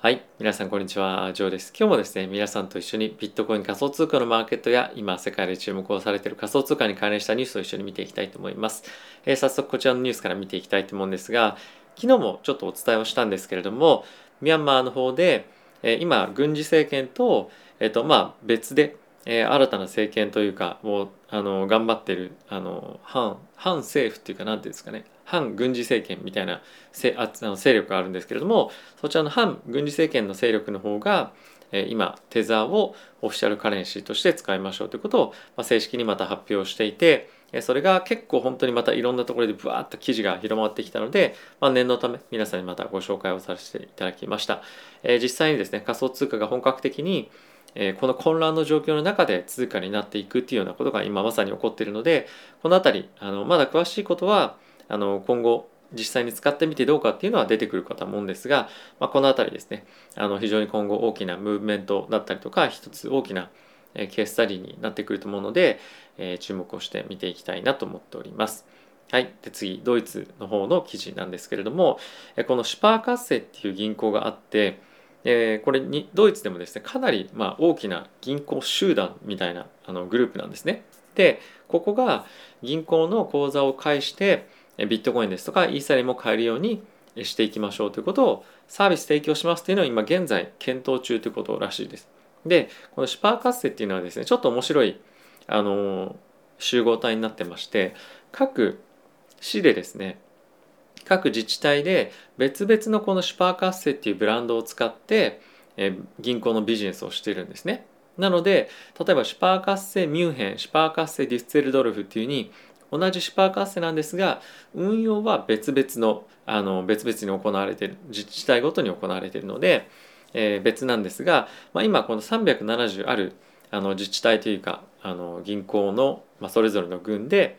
はい、皆さんこんにちは、ジョーです。今日もですね、皆さんと一緒にビットコイン仮想通貨のマーケットや今世界で注目をされている仮想通貨に関連したニュースを一緒に見ていきたいと思います。早速こちらのニュースから見ていきたいと思うんですが、昨日もちょっとお伝えをしたんですけれども、ミャンマーの方で、今軍事政権と、別で、新たな政権というかもう頑張っている反政府というか何ていうんですかね、反軍事政権みたいな勢力があるんですけれども、そちらの反軍事政権の勢力の方が、今テザーをオフィシャルカレンシーとして使いましょうということを、正式にまた発表していて、それが結構本当にまたいろんなところでブワーッと記事が広まってきたので、念のため皆さんにまたご紹介をさせていただきました。実際にですね、仮想通貨が本格的にこの混乱の状況の中で通貨になっていくっていうようなことが今まさに起こっているので、このあたりまだ詳しいことは今後実際に使ってみてどうかっていうのは出てくるかと思うんですが、このあたりですね、非常に今後大きなムーブメントだったりとか、一つ大きなケーススタディになってくると思うので、注目をして見ていきたいなと思っております。はい、で次ドイツの方の記事なんですけれども、このシュパーカッセっていう銀行があって、これにドイツでもですね、かなり大きな銀行集団みたいなグループなんですね。でここが銀行の口座を介してビットコインですとかイーサリアムを買えるようにしていきましょうということを、サービス提供しますというのを今現在検討中ということらしいです。でこのシュパーカッセっていうのはですね、ちょっと面白い集合体になってまして、各市でですね、各自治体で別々のこのシュパーカッセっていうブランドを使って銀行のビジネスをしているんですね。なので例えばシュパーカッセミュンヘン、シュパーカッセデュッセルドルフっていうに同じシュパーカッセなんですが、運用は別々に行われている、自治体ごとに行われているので、別なんですが、今この370ある自治体というか銀行の、それぞれの群で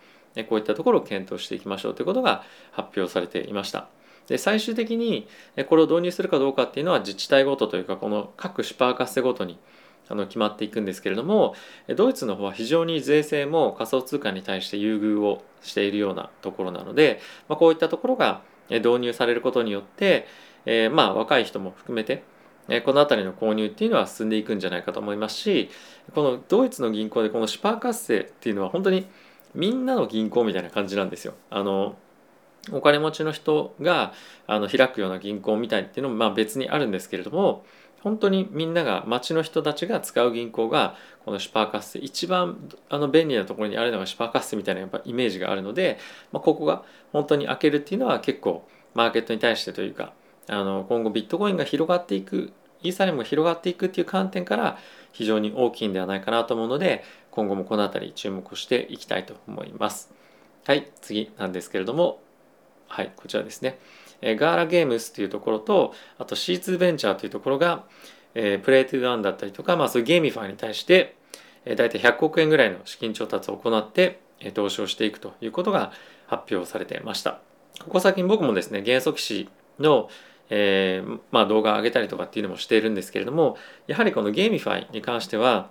こういったところを検討していきましょうということが発表されていました。で最終的にこれを導入するかどうかっていうのは自治体ごとというか、この各シュパーカッセごとに決まっていくんですけれども、ドイツの方は非常に税制も仮想通貨に対して優遇をしているようなところなので、こういったところが導入されることによって、若い人も含めてこの辺りの購入っていうのは進んでいくんじゃないかと思いますし、このドイツの銀行でこのシュパーカッセっていうのは本当にみんなの銀行みたいな感じなんですよ。お金持ちの人が開くような銀行みたいっていうのも別にあるんですけれども、本当にみんなが町の人たちが使う銀行がこのシュパーカッセ、一番便利なところにあるのがシュパーカッセみたいなやっぱイメージがあるので、ここが本当に開けるっていうのは結構マーケットに対してというか、今後ビットコインが広がっていく、イーサリアムが広がっていくっていう観点から非常に大きいんではないかなと思うので、今後もこのあたり注目していきたいと思います。はい、次なんですけれども、はい、こちらですね、ガーラゲームスというところと、あと C2 ベンチャーというところが、プレイトゥーアーンだったりとか、そういうゲーミファイに対して、大体100億円ぐらいの資金調達を行って、投資をしていくということが発表されていました。ここ最近僕もですね、元素騎士の、動画を上げたりとかっていうのもしているんですけれども、やはりこのゲーミファイに関しては、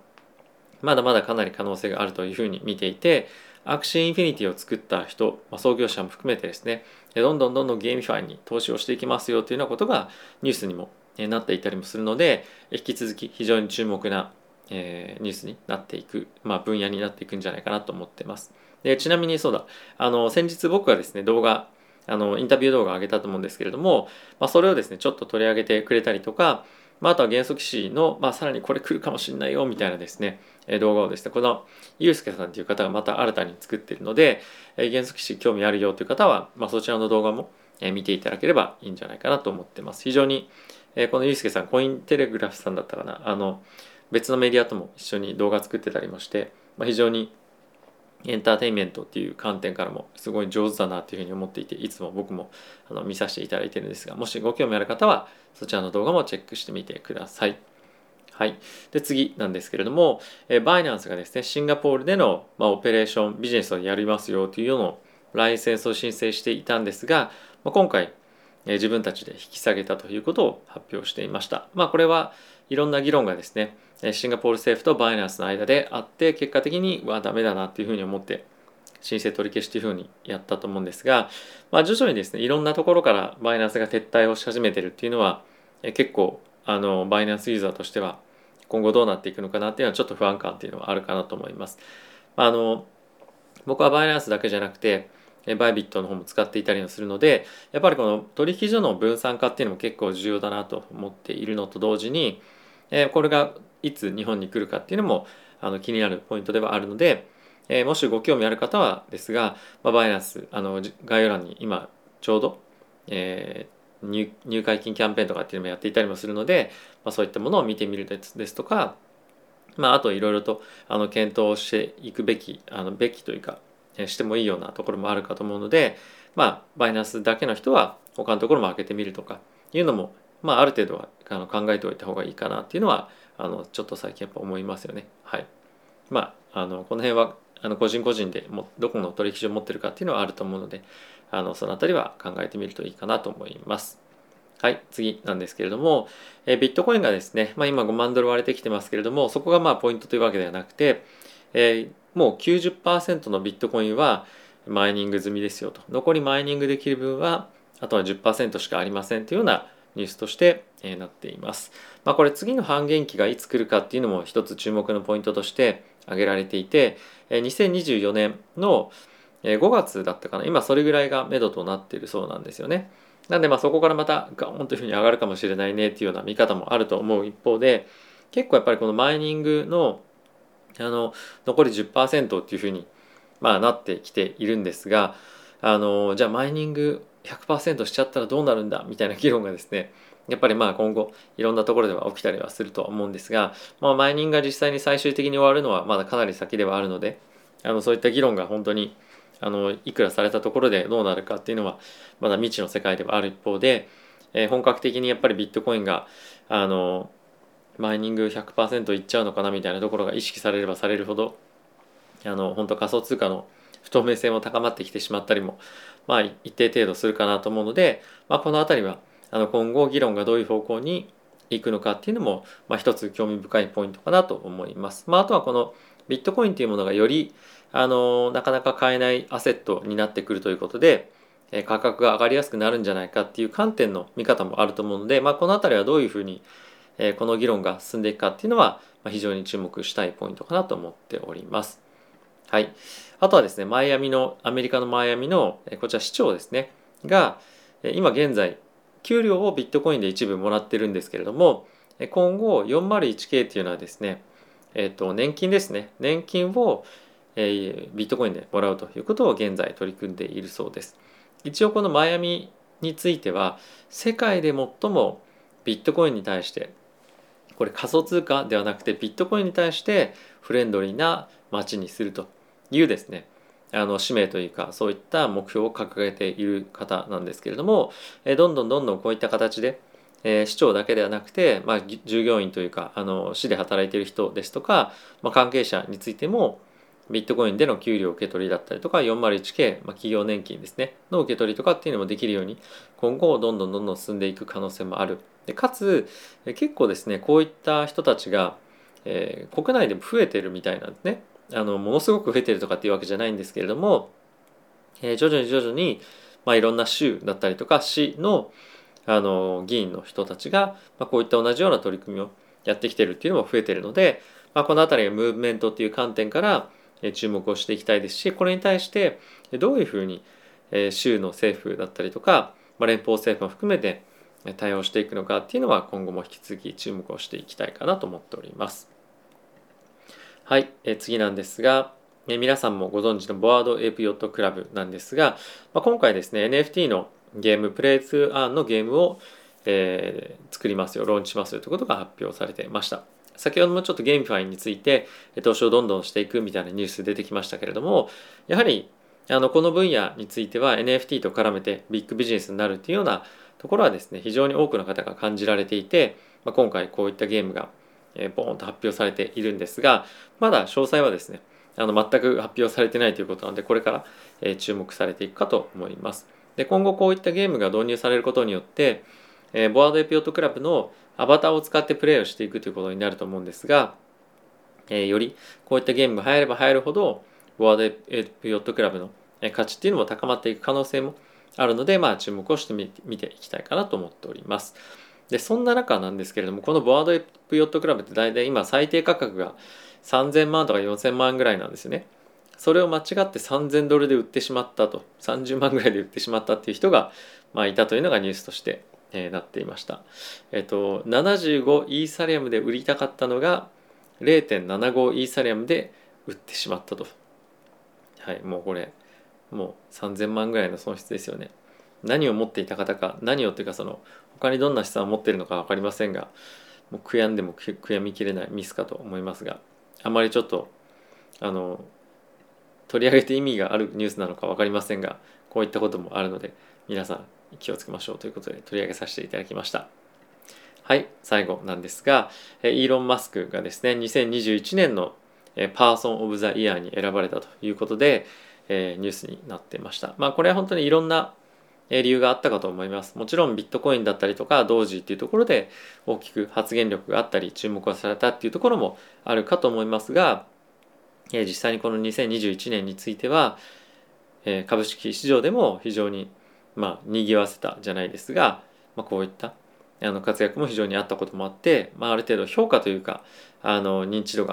まだまだかなり可能性があるというふうに見ていて、アクシーインフィニティを作った人、創業者も含めてですね、どんどんゲーミファイに投資をしていきますよというようなことがニュースにもなっていたりもするので、引き続き非常に注目なニュースになっていく、分野になっていくんじゃないかなと思っています。でちなみにそうだ、先日僕がですね動画インタビュー動画を上げたと思うんですけれども、それをですねちょっと取り上げてくれたりとか、あとは元素騎士の、さらにこれ来るかもしれないよみたいなですね、動画をですね、このゆうすけさんという方がまた新たに作っているので、元素騎士興味あるよという方は、そちらの動画も見ていただければいいんじゃないかなと思ってます。非常に、このゆうすけさん、コインテレグラフさんだったかな、別のメディアとも一緒に動画作ってたりもして、非常にエンターテインメントっていう観点からもすごい上手だなというふうに思っていて、いつも僕も見させていただいているんですが、もしご興味ある方はそちらの動画もチェックしてみてください。はい、で次なんですけれども、バイナンスがですねシンガポールでの、オペレーションビジネスをやりますよというようなライセンスを申請していたんですが、今回自分たちで引き下げたということを発表していました。これはいろんな議論がですねシンガポール政府とバイナンスの間であって、結果的にダメだなというふうに思って申請取り消しというふうにやったと思うんですが、徐々にですねいろんなところからバイナンスが撤退をし始めているというのは結構バイナンスユーザーとしては今後どうなっていくのかなっていうのはちょっと不安感っていうのはあるかなと思います。僕はバイナンスだけじゃなくてバイビットの方も使っていたりもするので、やっぱりこの取引所の分散化っていうのも結構重要だなと思っているのと同時に、これがいつ日本に来るかっていうのも気になるポイントではあるので、もしご興味ある方はですが、バイナンス概要欄に今ちょうど、入会金キャンペーンとかっていうのもやっていたりもするので、そういったものを見てみるですとか、あといろいろと検討していくべきというかしてもいいようなところもあるかと思うので、バイナンスだけの人は他のところも開けてみるとかいうのも、ある程度は考えておいた方がいいかなっていうのはちょっと最近やっぱ思いますよね。はい。この辺は個人個人でもどこの取引所を持ってるかっていうのはあると思うので、そのあたりは考えてみるといいかなと思います。はい、次なんですけれども、ビットコインがですね、今5万ドル割れてきてますけれども、そこがポイントというわけではなくて、もう 90% のビットコインはマイニング済みですよと。残りマイニングできる分は、あとは 10% しかありませんというようなニュースとしてなっています。これ次の半減期がいつ来るかっていうのも一つ注目のポイントとして挙げられていて、2024年の5月だったかな、今それぐらいが目処となっているそうなんですよね。なんでそこからまたガーンというふうに上がるかもしれないねっていうような見方もあると思う一方で、結構やっぱりこのマイニングの残り 10% っていうふうになってきているんですが、じゃあマイニング 100% しちゃったらどうなるんだみたいな議論がですね、やっぱり今後いろんなところでは起きたりはするとは思うんですが、マイニングが実際に最終的に終わるのはまだかなり先ではあるので、そういった議論が本当にいくらされたところでどうなるかっていうのはまだ未知の世界ではある一方で、本格的にやっぱりビットコインがマイニング 100% いっちゃうのかなみたいなところが意識されればされるほど、本当仮想通貨の不透明性も高まってきてしまったりも一定程度するかなと思うので、このあたりは今後議論がどういう方向に行くのかっていうのも一つ興味深いポイントかなと思います。あとはこのビットコインというものがよりなかなか買えないアセットになってくるということで、価格が上がりやすくなるんじゃないかっていう観点の見方もあると思うので、このあたりはどういうふうにこの議論が進んでいくかっていうのは非常に注目したいポイントかなと思っております。はい。あとはですね、アメリカのマイアミのこちら市長ですねが今現在給料をビットコインで一部もらってるんですけれども、今後 401K っていうのはですね、年金ですね。年金をビットコインでもらうということを現在取り組んでいるそうです。一応このマイアミについては世界で最もビットコインに対して、これ仮想通貨ではなくてビットコインに対してフレンドリーな街にするというですね、使命というかそういった目標を掲げている方なんですけれども、どんどんこういった形で市長だけではなくて、従業員というか市で働いている人ですとか、関係者についてもビットコインでの給料受け取りだったりとか 401K、企業年金ですねの受け取りとかっていうのもできるように今後どんどん進んでいく可能性もある。でかつ結構ですね、こういった人たちが、国内でも増えてるみたいなんですね。ものすごく増えてるとかっていうわけじゃないんですけれども、徐々にいろんな州だったりとか市の、議員の人たちが、こういった同じような取り組みをやってきてるっていうのも増えてるので、このあたりがムーブメントっていう観点から注目をしていきたいですし、これに対してどういうふうに州の政府だったりとか、連邦政府も含めて対応していくのかっていうのは今後も引き続き注目をしていきたいかなと思っております。はい、次なんですが、皆さんもご存知のボアードエイプヨットクラブなんですが、今回ですね NFT のゲームプレイツーアーンのゲームを、作りますよ、ローンチしますよということが発表されていました。先ほどもちょっとゲーミファイについて投資をどんどんしていくみたいなニュース出てきましたけれども、やはりこの分野については NFT と絡めてビッグビジネスになるというようなところはですね、非常に多くの方が感じられていて、今回こういったゲームがボーンと発表されているんですが、まだ詳細はですね全く発表されてないということなので、これから注目されていくかと思います。で今後こういったゲームが導入されることによってボアードエイプヨットクラブのアバターを使ってプレイをしていくということになると思うんですが、よりこういったゲームが流行れば流行るほどボアードエイプヨットクラブの価値っていうのも高まっていく可能性もあるので、注目をしてみていきたいかなと思っております。でそんな中なんですけれども、このボアードエイプヨットクラブって大体今最低価格が3000万とか4000万ぐらいなんですね。それを間違って$3000で売ってしまったと、30万ぐらいで売ってしまったっていう人が、いたというのがニュースとして、なっていました。75イーサリアムで売りたかったのが 0.75 イーサリアムで売ってしまったと。はい、もうこれもう3000万ぐらいの損失ですよね。何を持っていた方か、何をというかその他にどんな資産を持っているのか分かりませんが、もう悔やんでも悔やみきれないミスかと思いますが、あまりちょっと取り上げて意味があるニュースなのか分かりませんが、こういったこともあるので皆さん気をつけましょうということで取り上げさせていただきました。はい、最後なんですが、イーロン・マスクがですね、2021年のパーソン・オブ・ザ・イヤーに選ばれたということでニュースになっていました。これは本当にいろんな理由があったかと思います。もちろんビットコインだったりとかドージーっていうところで大きく発言力があったり注目をされたっていうところもあるかと思いますが、実際にこの2021年については株式市場でも非常ににぎわせたじゃないですが、こういった活躍も非常にあったこともあって、ある程度評価というか認知度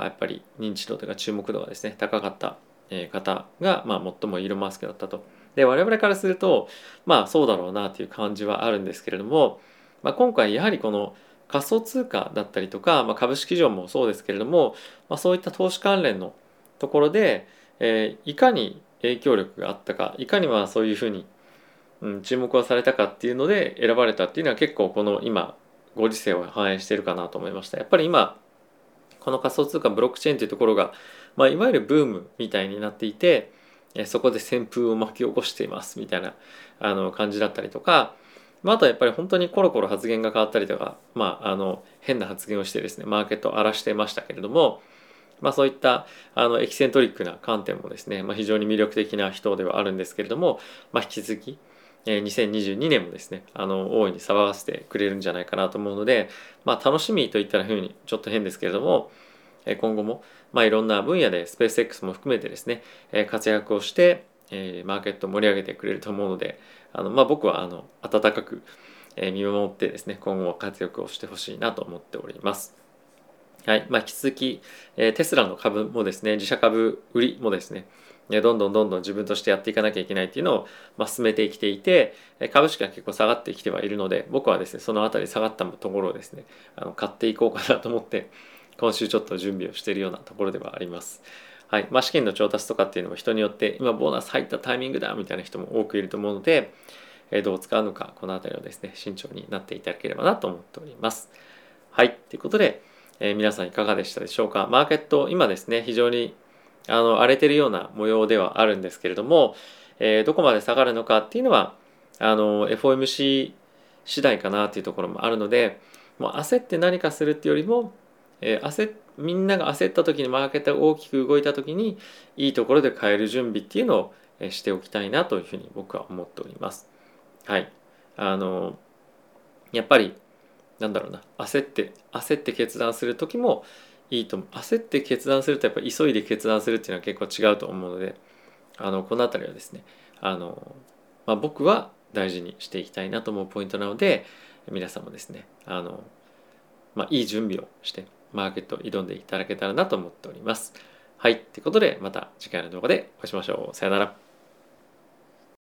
というか注目度がですね高かった方が最もイーロン・マスクだったと。で我々からするとそうだろうなという感じはあるんですけれども、今回やはりこの仮想通貨だったりとか、株式市場もそうですけれども、そういった投資関連のところで、いかに影響力があったか、いかにそういうふうに、注目をされたかっていうので選ばれたっていうのは結構この今ご時世を反映しているかなと思いました。やっぱり今この仮想通貨ブロックチェーンというところが、いわゆるブームみたいになっていて、そこで旋風を巻き起こしていますみたいな感じだったりとか、あとはやっぱり本当にコロコロ発言が変わったりとか、変な発言をしてですねマーケットを荒らしていましたけれども、そういったエキセントリックな観点もですね、非常に魅力的な人ではあるんですけれども、引き続き2022年もですね大いに騒がせてくれるんじゃないかなと思うので、楽しみといったふうにちょっと変ですけれども、今後もいろんな分野でスペース X も含めてですね活躍をしてマーケットを盛り上げてくれると思うので、僕は温かく見守ってですね今後活躍をしてほしいなと思っております。はい、引き続きテスラの株もですね、自社株売りもですねどんどん自分としてやっていかなきゃいけないっていうのを進めてきていて、株式が結構下がってきてはいるので、僕はですねそのあたり下がったところをですね買っていこうかなと思って今週ちょっと準備をしているようなところではあります。はい、資金の調達とかっていうのも人によって今ボーナス入ったタイミングだみたいな人も多くいると思うので、どう使うのかこのあたりをですね慎重になっていただければなと思っております。はい、ということで、皆さんいかがでしたでしょうか。マーケット今ですね非常に荒れてるような模様ではあるんですけれども、どこまで下がるのかっていうのはFOMC 次第かなっていうところもあるので、もう焦って何かするっていうよりも、みんなが焦った時にマーケットが大きく動いた時にいいところで買える準備っていうのをしておきたいなというふうに僕は思っております。はい、やっぱり焦って決断する時もいいと思う。焦って決断するとやっぱり急いで決断するっていうのは結構違うと思うので、この辺りはですね僕は大事にしていきたいなと思うポイントなので、皆さんもですねいい準備をしてマーケットを挑んでいただけたらなと思っております。はい、ということでまた次回の動画でお会いしましょう。さよなら。